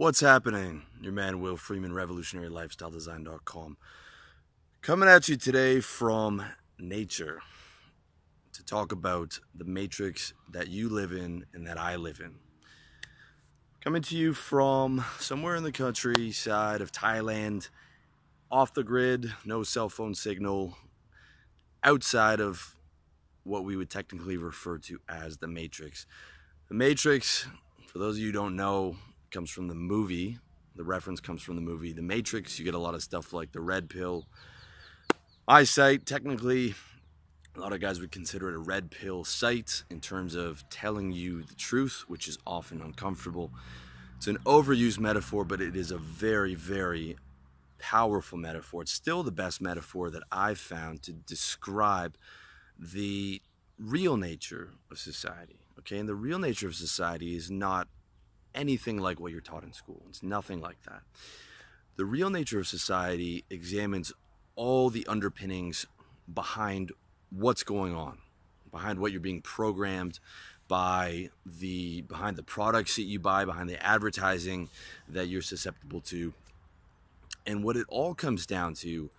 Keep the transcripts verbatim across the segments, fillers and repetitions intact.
What's happening? Your man Will Freeman, Revolutionary Lifestyle Design dot com. Coming at you today from nature to talk about the matrix that you live in and that I live in. Coming to you from somewhere in the countryside of Thailand, off the grid, no cell phone signal, outside of what we would technically refer to as the matrix. The matrix, for those of you who don't know, comes from the movie. The reference comes from the movie The Matrix. You get a lot of stuff like the red pill, eyesight. Technically, a lot of guys would consider it a red pill sight in terms of telling you the truth, which is often uncomfortable. It's an overused metaphor, but it is a very, very powerful metaphor. It's still the best metaphor that I've found to describe the real nature of society. Okay, and the real nature of society is not anything like what you're taught in school. It's nothing like that. The real nature of society examines all the underpinnings behind what's going on, behind what you're being programmed by, the behind the products that you buy, behind the advertising that you're susceptible to. And what it all comes down to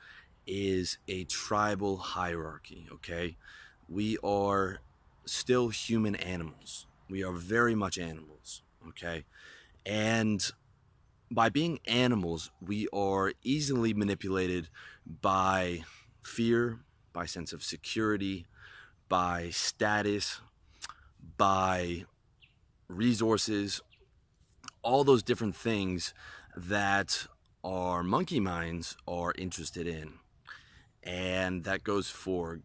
is a tribal hierarchy, okay? We are still human animals. We are very much animals. Okay, and by being animals, we are easily manipulated by fear, by sense of security, by status, by resources, all those different things that our monkey minds are interested in. And that goes for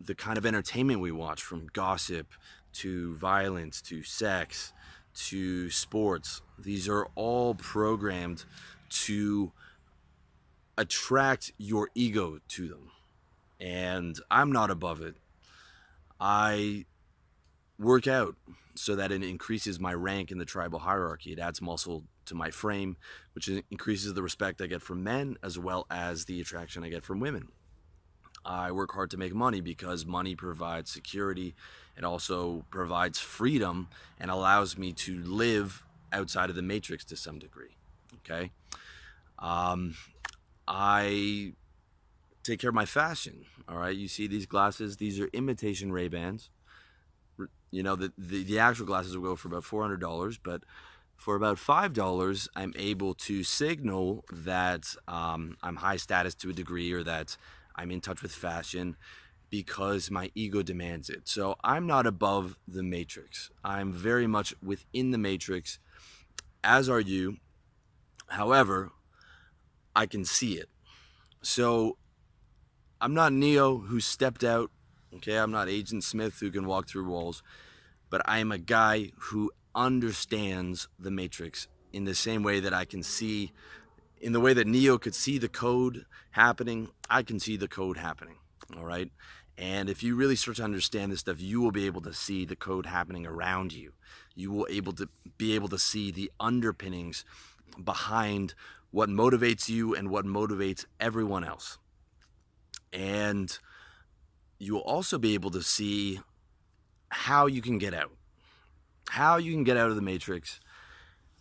the kind of entertainment we watch, from gossip to violence to sex to sports. These are all programmed to attract your ego to them. And I'm not above it. I work out so that it increases my rank in the tribal hierarchy. It adds muscle to my frame, which increases the respect I get from men as well as the attraction I get from women. I work hard to make money because money provides security. It also provides freedom and allows me to live outside of the matrix to some degree, okay? Um, I take care of my fashion, all right? You see these glasses, these are imitation Ray-Bans. You know, the, the, the actual glasses will go for about four hundred dollars, but for about five dollars, I'm able to signal that um, I'm high status to a degree, or that I'm in touch with fashion because my ego demands it. So I'm not above the matrix. I'm very much within the matrix, as are you. However, I can see it. So I'm not Neo who stepped out, okay? I'm not Agent Smith who can walk through walls, but I am a guy who understands the matrix in the same way that I can see. In the way that Neo could see the code happening, I can see the code happening, all right? And if you really start to understand this stuff, you will be able to see the code happening around you. You will able to be able to see the underpinnings behind what motivates you and what motivates everyone else. And you will also be able to see how you can get out, how you can get out of the matrix,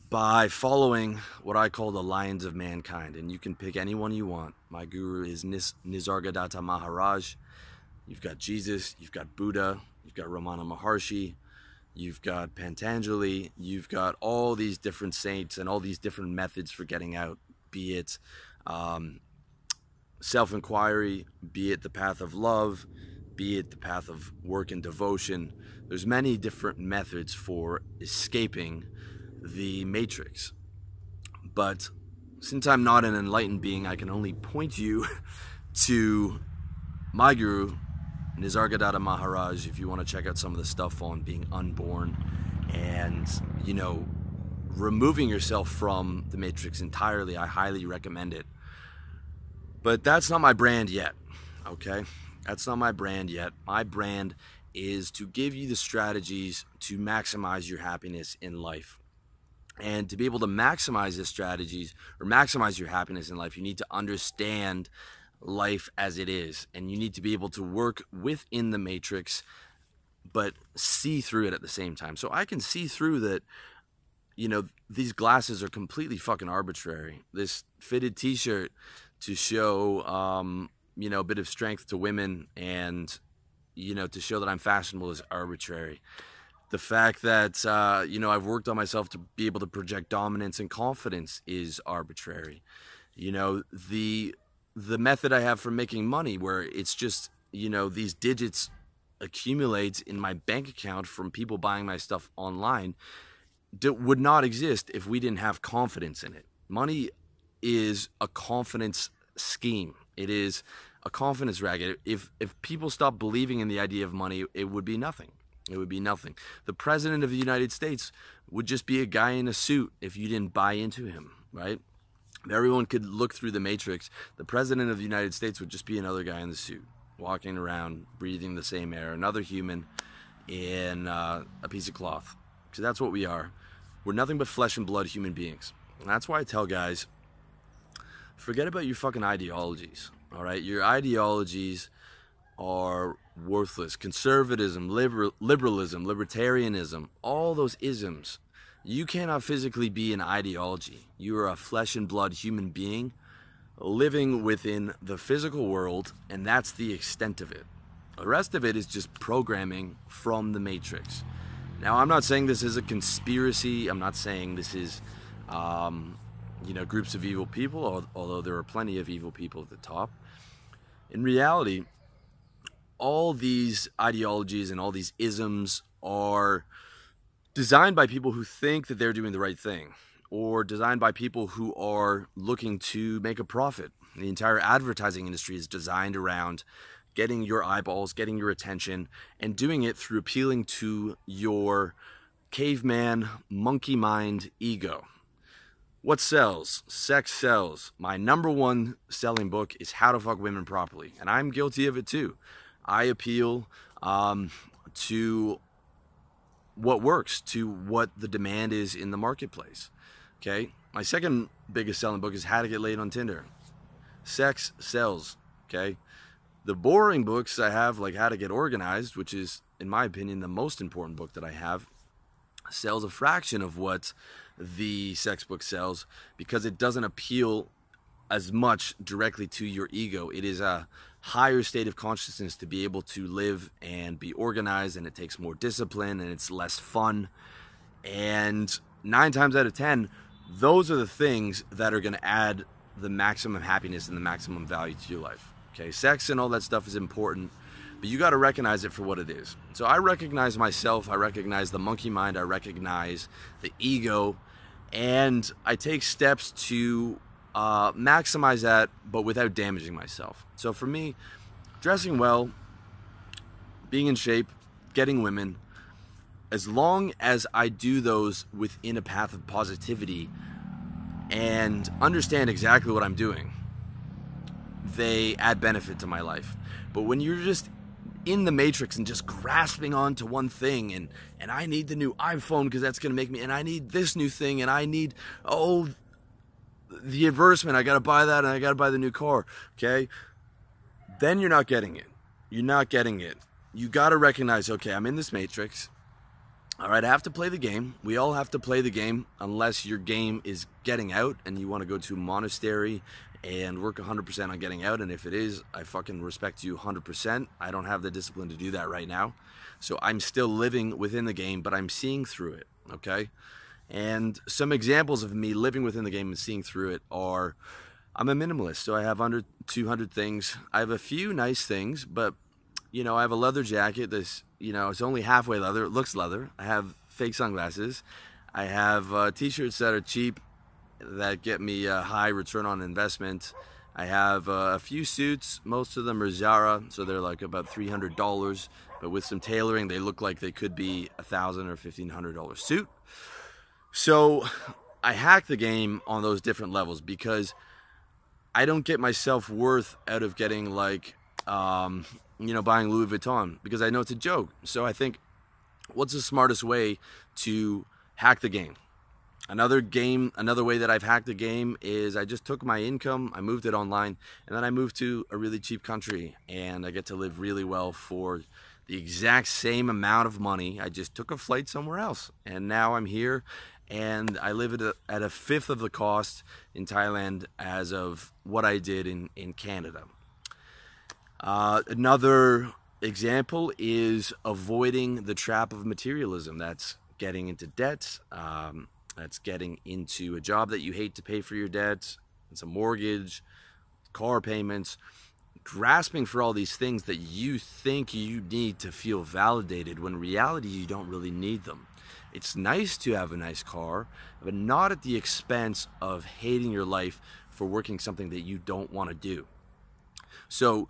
by following what I call the lions of mankind. And you can pick anyone you want. My guru is Nis Nisargadatta Maharaj. You've got Jesus, you've got Buddha, you've got Ramana Maharshi, you've got Patanjali, you've got all these different saints and all these different methods for getting out, be it um, self-inquiry, be it the path of love, be it the path of work and devotion. There's many different methods for escaping the matrix. But since I'm not an enlightened being, I can only point you to my guru, Nisargadatta Maharaj, if you want to check out some of the stuff on being unborn and, you know, removing yourself from the matrix entirely. I highly recommend it. But that's not my brand yet, okay? That's not my brand yet. My brand is to give you the strategies to maximize your happiness in life. And to be able to maximize the strategies or maximize your happiness in life, you need to understand life as it is. And you need to be able to work within the matrix, but see through it at the same time. So I can see through that you know, these glasses are completely fucking arbitrary. This fitted t-shirt to show, um, you know, a bit of strength to women and, you know, to show that I'm fashionable is arbitrary. The fact that, uh, you know, I've worked on myself to be able to project dominance and confidence is arbitrary. You know, the, the method I have for making money, where it's just, you know, these digits accumulate in my bank account from people buying my stuff online, would not exist if we didn't have confidence in it. Money is a confidence scheme. It is a confidence racket. If, if people stopped believing in the idea of money, it would be nothing. It would be nothing. The president of the United States would just be a guy in a suit if you didn't buy into him, right? Everyone could look through the matrix. The president of the United States would just be another guy in the suit, walking around, breathing the same air, another human in uh, a piece of cloth. So that's what we are. We're nothing but flesh and blood human beings. And that's why I tell guys, forget about your fucking ideologies, all right? Your ideologies are worthless. Conservatism, liber liberalism, libertarianism, all those isms. You cannot physically be an ideology. You are a flesh and blood human being living within the physical world, and that's the extent of it. The rest of it is just programming from the matrix. Now, I'm not saying this is a conspiracy. I'm not saying this is, um, you know, groups of evil people, although there are plenty of evil people at the top. In reality, all these ideologies and all these isms are designed by people who think that they're doing the right thing, or designed by people who are looking to make a profit. The entire advertising industry is designed around getting your eyeballs, getting your attention, and doing it through appealing to your caveman, monkey mind ego. What sells? Sex sells. My number one selling book is How to Fuck Women Properly, and I'm guilty of it too. I appeal um, to what works, to what the demand is in the marketplace, okay? My second biggest selling book is How to Get Laid on Tinder. Sex sells, okay? The boring books I have, like How to Get Organized, which is, in my opinion, the most important book that I have, sells a fraction of what the sex book sells, because it doesn't appeal as much directly to your ego. It is a higher state of consciousness to be able to live and be organized, and it takes more discipline, and it's less fun. And nine times out of ten, those are the things that are going to add the maximum happiness and the maximum value to your life. Okay, sex and all that stuff is important, but you got to recognize it for what it is. So I recognize myself, I recognize the monkey mind, I recognize the ego, and I take steps to uh, maximize that, but without damaging myself. So for me, dressing well, being in shape, getting women, as long as I do those within a path of positivity and understand exactly what I'm doing, they add benefit to my life. But when you're just in the matrix and just grasping onto one thing, and and I need the new iPhone because that's going to make me, and I need this new thing, and I need, oh, the advertisement, I got to buy that, and I got to buy the new car, okay? Then you're not getting it. You're not getting it. You got to recognize, okay, I'm in this matrix. All right, I have to play the game. We all have to play the game, unless your game is getting out and you want to go to a monastery and work one hundred percent on getting out. And if it is, I fucking respect you one hundred percent. I don't have the discipline to do that right now. So I'm still living within the game, but I'm seeing through it, okay? And some examples of me living within the game and seeing through it are, I'm a minimalist, so I have under two hundred things. I have a few nice things, but, you know, I have a leather jacket that's, you know, it's only halfway leather. It looks leather. I have fake sunglasses. I have uh, t-shirts that are cheap, that get me a high return on investment. I have uh, a few suits. Most of them are Zara, so they're like about three hundred dollars, but with some tailoring, they look like they could be a thousand or fifteen hundred dollar suit. So I hack the game on those different levels, because I don't get my self-worth out of getting like, um, you know, buying Louis Vuitton, because I know it's a joke. So I think, what's the smartest way to hack the game? Another game, another way that I've hacked the game is I just took my income, I moved it online, and then I moved to a really cheap country, and I get to live really well for the exact same amount of money. I just took a flight somewhere else, and now I'm here, and I live at a, at a fifth of the cost in Thailand as of what I did in, in Canada. Uh, another example is avoiding the trap of materialism. That's getting into debt. Um, that's getting into a job that you hate to pay for your debt. It's a mortgage, car payments, grasping for all these things that you think you need to feel validated when in reality you don't really need them. It's nice to have a nice car, but not at the expense of hating your life for working something that you don't want to do. So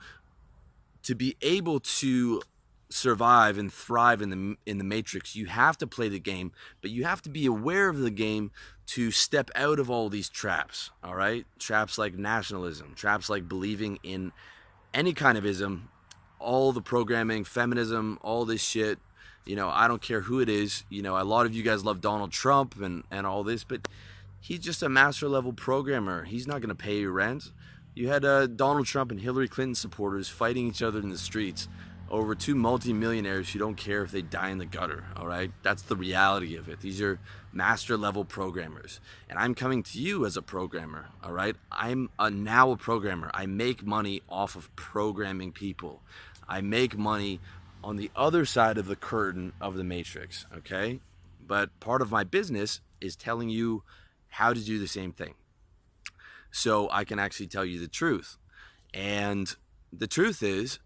to be able to survive and thrive in the in the matrix, you have to play the game, but you have to be aware of the game to step out of all these traps. All right, traps like nationalism, traps like believing in any kind of ism, all the programming, feminism, all this shit. You know, I don't care who it is. You know, a lot of you guys love Donald Trump and and all this, but he's just a master level programmer. He's not going to pay your rent. You had uh, Donald Trump and Hillary Clinton supporters fighting each other in the streets over two multi-millionaires who don't care if they die in the gutter, all right? That's the reality of it. These are master-level programmers. And I'm coming to you as a programmer, all right? I'm a, now a programmer. I make money off of programming people. I make money on the other side of the curtain of the matrix, okay? But part of my business is telling you how to do the same thing. So I can actually tell you the truth. And the truth is,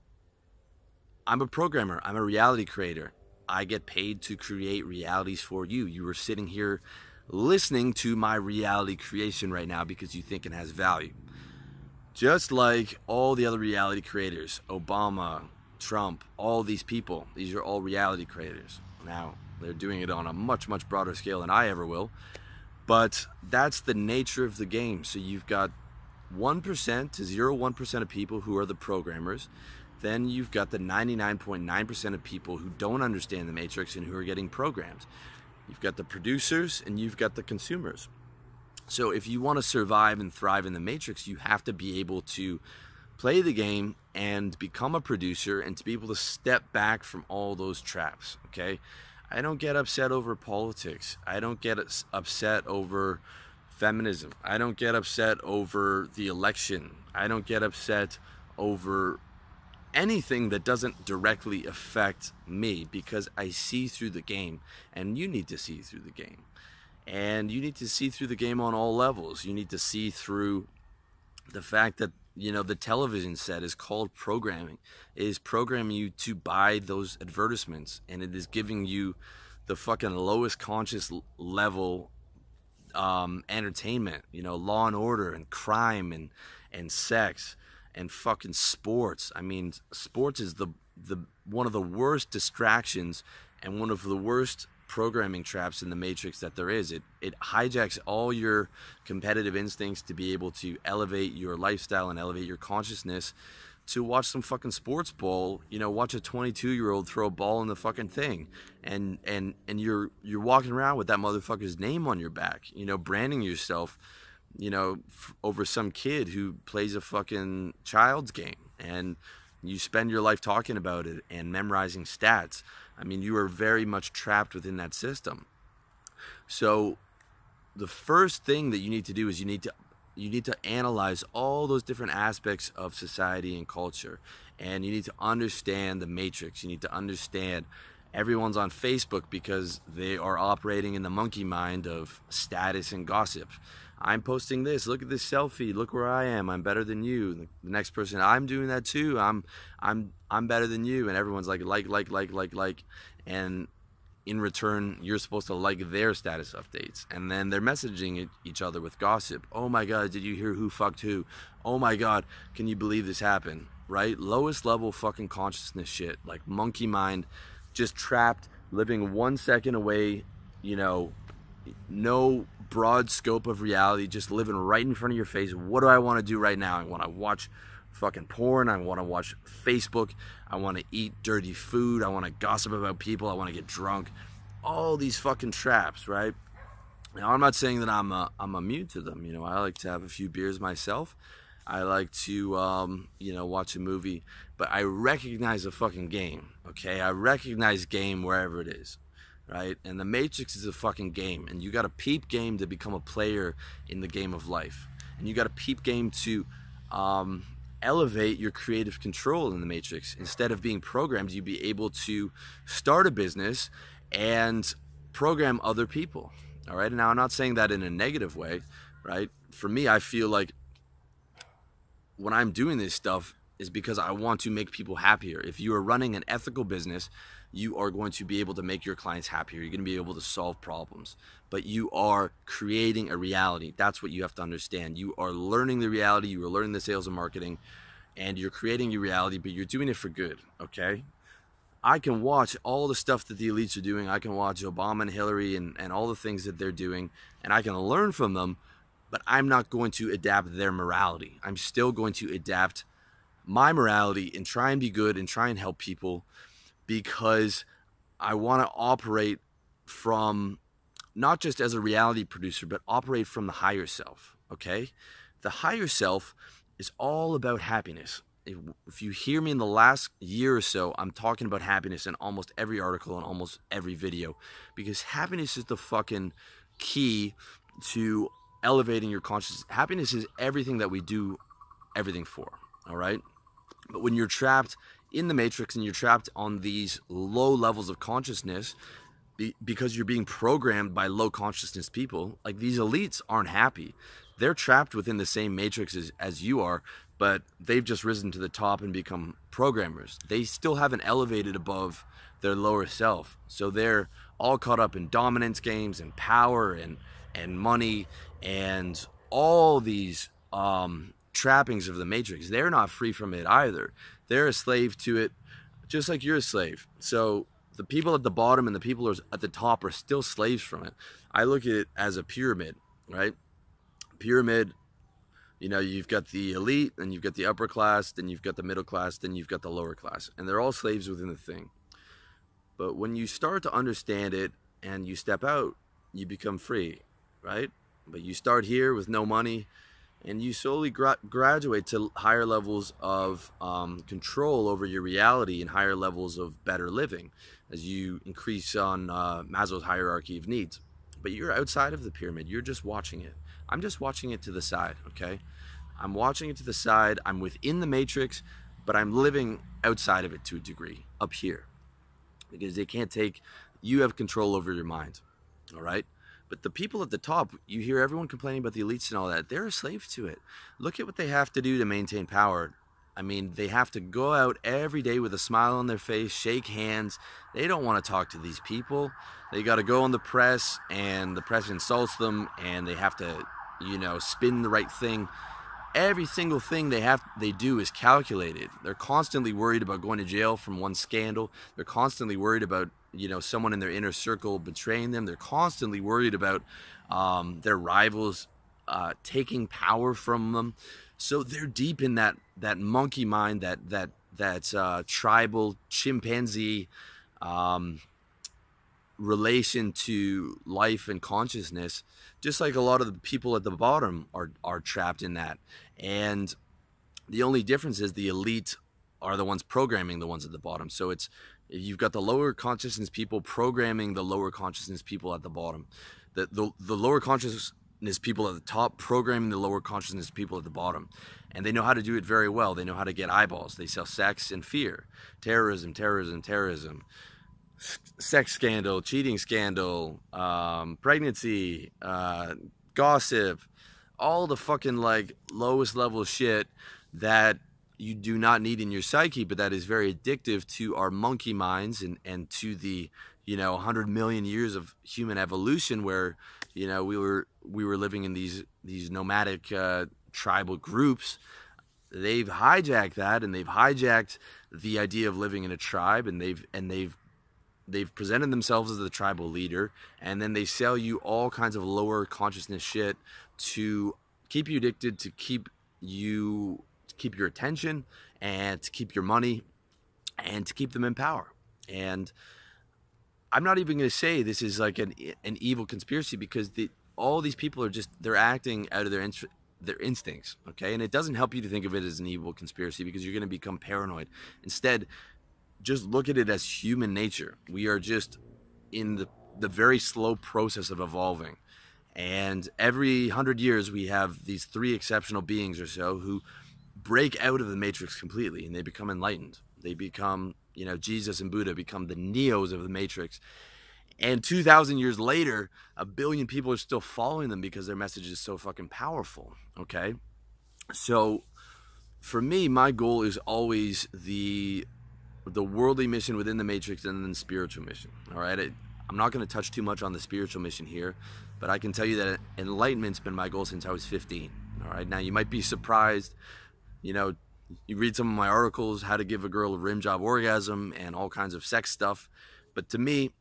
I'm a programmer. I'm a reality creator. I get paid to create realities for you. You are sitting here listening to my reality creation right now because you think it has value. Just like all the other reality creators, Obama, Trump, all these people, these are all reality creators. Now, they're doing it on a much, much broader scale than I ever will. But that's the nature of the game. So you've got one percent to zero point one percent of people who are the programmers. Then you've got the ninety-nine point nine percent of people who don't understand the matrix and who are getting programmed. You've got the producers and you've got the consumers. So if you want to survive and thrive in the matrix, you have to be able to play the game and become a producer and to be able to step back from all those traps, okay? I don't get upset over politics. I don't get upset over feminism. I don't get upset over the election. I don't get upset over anything that doesn't directly affect me because I see through the game, and you need to see through the game. And you need to see through the game on all levels. You need to see through the fact that, you know, the television set is called programming. It is programming you to buy those advertisements, and it is giving you the fucking lowest conscious level um, entertainment, you know, Law and Order and crime and, and sex and fucking sports. I mean, sports is the, the one of the worst distractions and one of the worst programming traps in the matrix that there is. It it hijacks all your competitive instincts to be able to elevate your lifestyle and elevate your consciousness to watch some fucking sports ball, you know, watch a twenty-two-year-old throw a ball in the fucking thing. And and and you're you're walking around with that motherfucker's name on your back, you know, branding yourself, you know, f over some kid who plays a fucking child's game, and you spend your life talking about it and memorizing stats. I mean, you are very much trapped within that system. So the first thing that you need to do is you need to you need to analyze all those different aspects of society and culture, and you need to understand the matrix. You need to understand everyone's on Facebook because they are operating in the monkey mind of status and gossip. I'm posting this, look at this selfie, look where I am, I'm better than you. The next person, I'm doing that too, I'm I'm I'm better than you. And everyone's like, like, like, like, like, like. And in return, you're supposed to like their status updates. And then they're messaging each other with gossip. Oh my God, did you hear who fucked who? Oh my God, can you believe this happened? Right? Lowest level fucking consciousness shit, like monkey mind, just trapped, living one second away, you know, no broad scope of reality, just living right in front of your face. What do I want to do right now? I want to watch fucking porn. I want to watch Facebook. I want to eat dirty food. I want to gossip about people. I want to get drunk. All these fucking traps, right? Now, I'm not saying that I'm, uh, I'm immune to them. You know, I like to have a few beers myself. I like to, um, you know, watch a movie. But I recognize the fucking game, okay? I recognize game wherever it is. right? And the Matrix is a fucking game, and you got to peep game to become a player in the game of life, and you got to peep game to um, elevate your creative control in the Matrix. Instead of being programmed, you'd be able to start a business and program other people. All right. Now, I'm not saying that in a negative way, right? For me, I feel like when I'm doing this stuff is because I want to make people happier. If you are running an ethical business, you are going to be able to make your clients happier. You're going to be able to solve problems, but you are creating a reality. That's what you have to understand. You are learning the reality. You are learning the sales and marketing, and you're creating your reality, but you're doing it for good. Okay. I can watch all the stuff that the elites are doing. I can watch Obama and Hillary and, and all the things that they're doing, and I can learn from them, but I'm not going to adapt their morality. I'm still going to adapt my morality and try and be good and try and help people, because I want to operate from not just as a reality producer, but operate from the higher self, okay? The higher self is all about happiness. If you hear me in the last year or so, I'm talking about happiness in almost every article and almost every video, because happiness is the fucking key to elevating your consciousness. Happiness is everything that we do everything for, all right? But when you're trapped in the Matrix and you're trapped on these low levels of consciousness be because you're being programmed by low consciousness people, like these elites aren't happy. They're trapped within the same Matrix as, as you are, but they've just risen to the top and become programmers. They still haven't elevated above their lower self. So they're all caught up in dominance games and power and, and money and all these um, trappings of the Matrix. They're not free from it either. They're a slave to it, just like you're a slave. So the people at the bottom and the people at the top are still slaves from it. I look at it as a pyramid, right? Pyramid. You know, you've got the elite, and you've got the upper class, then you've got the middle class, then you've got the lower class. And they're all slaves within the thing. But when you start to understand it and you step out, you become free, right? But you start here with no money, and you slowly gra graduate to higher levels of um, control over your reality and higher levels of better living as you increase on uh, Maslow's hierarchy of needs. But you're outside of the pyramid. You're just watching it. I'm just watching it to the side, okay? I'm watching it to the side. I'm within the Matrix, but I'm living outside of it to a degree, up here. Because they can't take, you have control over your mind, all right? But the people at the top, you hear everyone complaining about the elites and all that. They're a slave to it. Look at what they have to do to maintain power. I mean, they have to go out every day with a smile on their face, shake hands. They don't want to talk to these people. They got to go on the press, and the press insults them, and they have to, you know, spin the right thing. Every single thing they have, they do is calculated. They're constantly worried about going to jail from one scandal. They're constantly worried about, you know, someone in their inner circle betraying them. They're constantly worried about um, their rivals uh, taking power from them. So they're deep in that that monkey mind, that that that uh, tribal chimpanzee um, relation to life and consciousness, just like a lot of the people at the bottom are are trapped in that. And the only difference is the elite are the ones programming the ones at the bottom. So it's you've got the lower consciousness people programming the lower consciousness people at the bottom. The the, the lower consciousness people at the top programming the lower consciousness people at the bottom, and they know how to do it very well. They know how to get eyeballs. They sell sex and fear, terrorism, terrorism, terrorism, S sex scandal, cheating scandal, um, pregnancy, uh, gossip, all the fucking like lowest level shit that you do not need in your psyche, but that is very addictive to our monkey minds and and to the, you know, one hundred million years of human evolution where, you know, we were we were living in these these nomadic uh, tribal groups. They've hijacked that, and they've hijacked the idea of living in a tribe, and they've and they've they've presented themselves as the tribal leader, and then they sell you all kinds of lower consciousness shit to keep you addicted, to keep you to keep your attention, and to keep your money, and to keep them in power. And I'm not even going to say this is like an an evil conspiracy, because the, all these people are just, they're acting out of their in, their instincts, okay? And it doesn't help you to think of it as an evil conspiracy, because you're going to become paranoid. Instead, just look at it as human nature. We are just in the the very slow process of evolving. And every hundred years, we have these three exceptional beings or so who break out of the matrix completely, and they become enlightened. They become, you know, Jesus and Buddha become the Neos of the matrix. And two thousand years later, a billion people are still following them because their message is so fucking powerful, okay? So for me, my goal is always the, the worldly mission within the matrix and then the spiritual mission, all right? It, I'm not going to touch too much on the spiritual mission here, but I can tell you that enlightenment's been my goal since I was fifteen. All right, now you might be surprised, you know, you read some of my articles, how to give a girl a rim job orgasm and all kinds of sex stuff. But to me,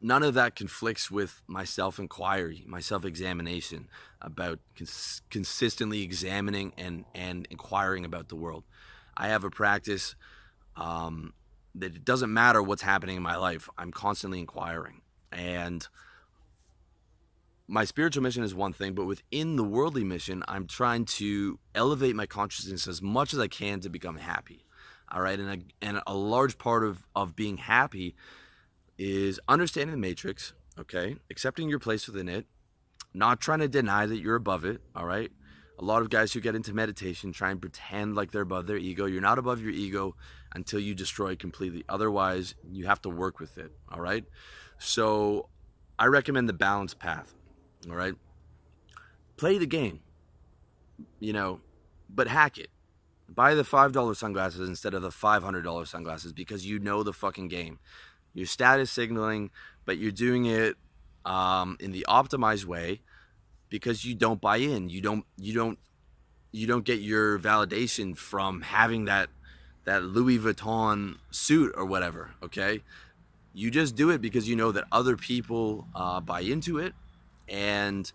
none of that conflicts with my self-inquiry, my self-examination about cons consistently examining and, and inquiring about the world. I have a practice um, that it doesn't matter what's happening in my life. I'm constantly inquiring. And my spiritual mission is one thing, but within the worldly mission, I'm trying to elevate my consciousness as much as I can to become happy. All right. And a, and a large part of, of being happy is understanding the matrix. Okay. Accepting your place within it, not trying to deny that you're above it. All right. A lot of guys who get into meditation try and pretend like they're above their ego. You're not above your ego until you destroy it completely. Otherwise, you have to work with it, all right? So I recommend the balance path, all right? Play the game, you know, but hack it. Buy the five dollar sunglasses instead of the five hundred dollar sunglasses because you know the fucking game. You're status signaling, but you're doing it um, in the optimized way, because you don't buy in, you don't, you don't, you don't get your validation from having that, that Louis Vuitton suit or whatever. Okay. You just do it because you know that other people uh, buy into it, and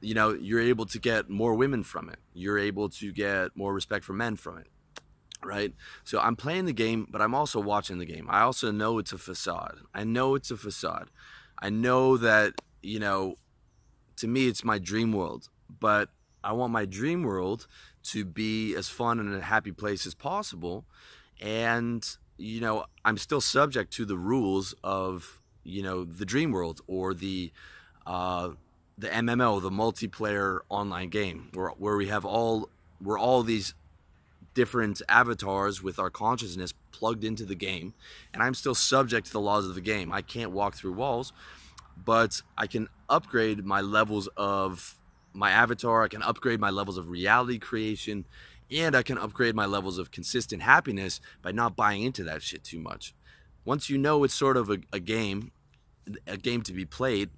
you know, you're able to get more women from it. You're able to get more respect for men from it. Right. So I'm playing the game, but I'm also watching the game. I also know it's a facade. I know it's a facade. I know that, you know, to me, it's my dream world, but I want my dream world to be as fun and a happy place as possible. And, you know, I'm still subject to the rules of, you know, the dream world or the, uh, the M M O, the multiplayer online game where, where we have all, where all these different avatars with our consciousness plugged into the game. And I'm still subject to the laws of the game. I can't walk through walls, but I can upgrade my levels of my avatar, I can upgrade my levels of reality creation, and I can upgrade my levels of consistent happiness by not buying into that shit too much. Once you know it's sort of a, a game, a game to be played,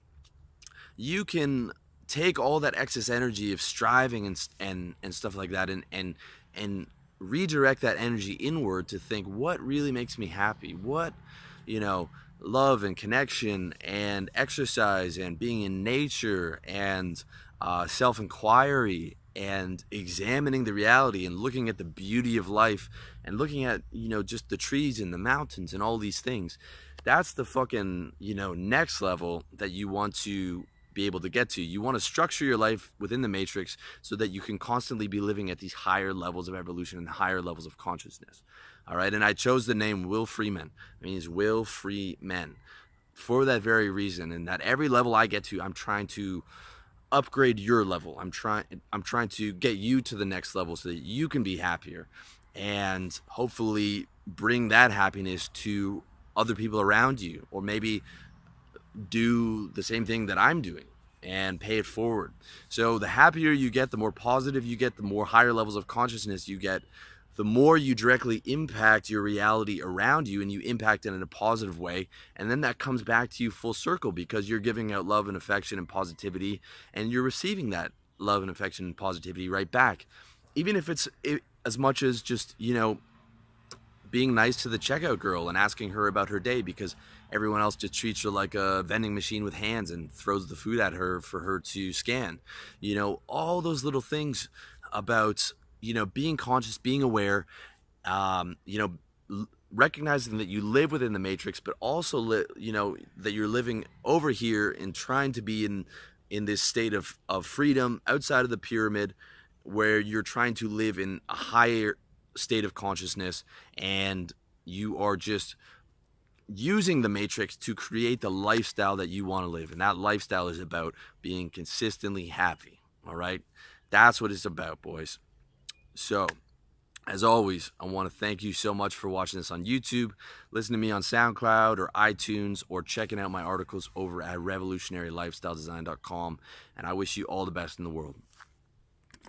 you can take all that excess energy of striving and and, and stuff like that and, and, and redirect that energy inward to think, what really makes me happy? What, you know, love and connection and exercise and being in nature and uh, self-inquiry and examining the reality and looking at the beauty of life and looking at, you know, just the trees and the mountains and all these things. That's the fucking, you know, next level that you want to be able to get to. You want to structure your life within the matrix so that you can constantly be living at these higher levels of evolution and higher levels of consciousness. All right. And I chose the name Will Freeman. It means Will Freeman for that very reason. And that every level I get to, I'm trying to upgrade your level. I'm trying, I'm trying to get you to the next level so that you can be happier and hopefully bring that happiness to other people around you, or maybe do the same thing that I'm doing and pay it forward. So the happier you get, the more positive you get, the more higher levels of consciousness you get, the more you directly impact your reality around you, and you impact it in a positive way. And then that comes back to you full circle because you're giving out love and affection and positivity, and you're receiving that love and affection and positivity right back. Even if it's it, as much as just, you know, being nice to the checkout girl and asking her about her day because everyone else just treats her like a vending machine with hands and throws the food at her for her to scan. You know, all those little things about, you know, being conscious, being aware, um, you know, l recognizing that you live within the matrix, but also, li you know, that you're living over here and trying to be in, in this state of, of freedom outside of the pyramid where you're trying to live in a higher state of consciousness, and you are just using the matrix to create the lifestyle that you want to live. And that lifestyle is about being consistently happy. All right. That's what it's about, boys. So as always, I want to thank you so much for watching this on YouTube, listening to me on SoundCloud or iTunes, or checking out my articles over at Revolutionary Lifestyle Design dot com. And I wish you all the best in the world.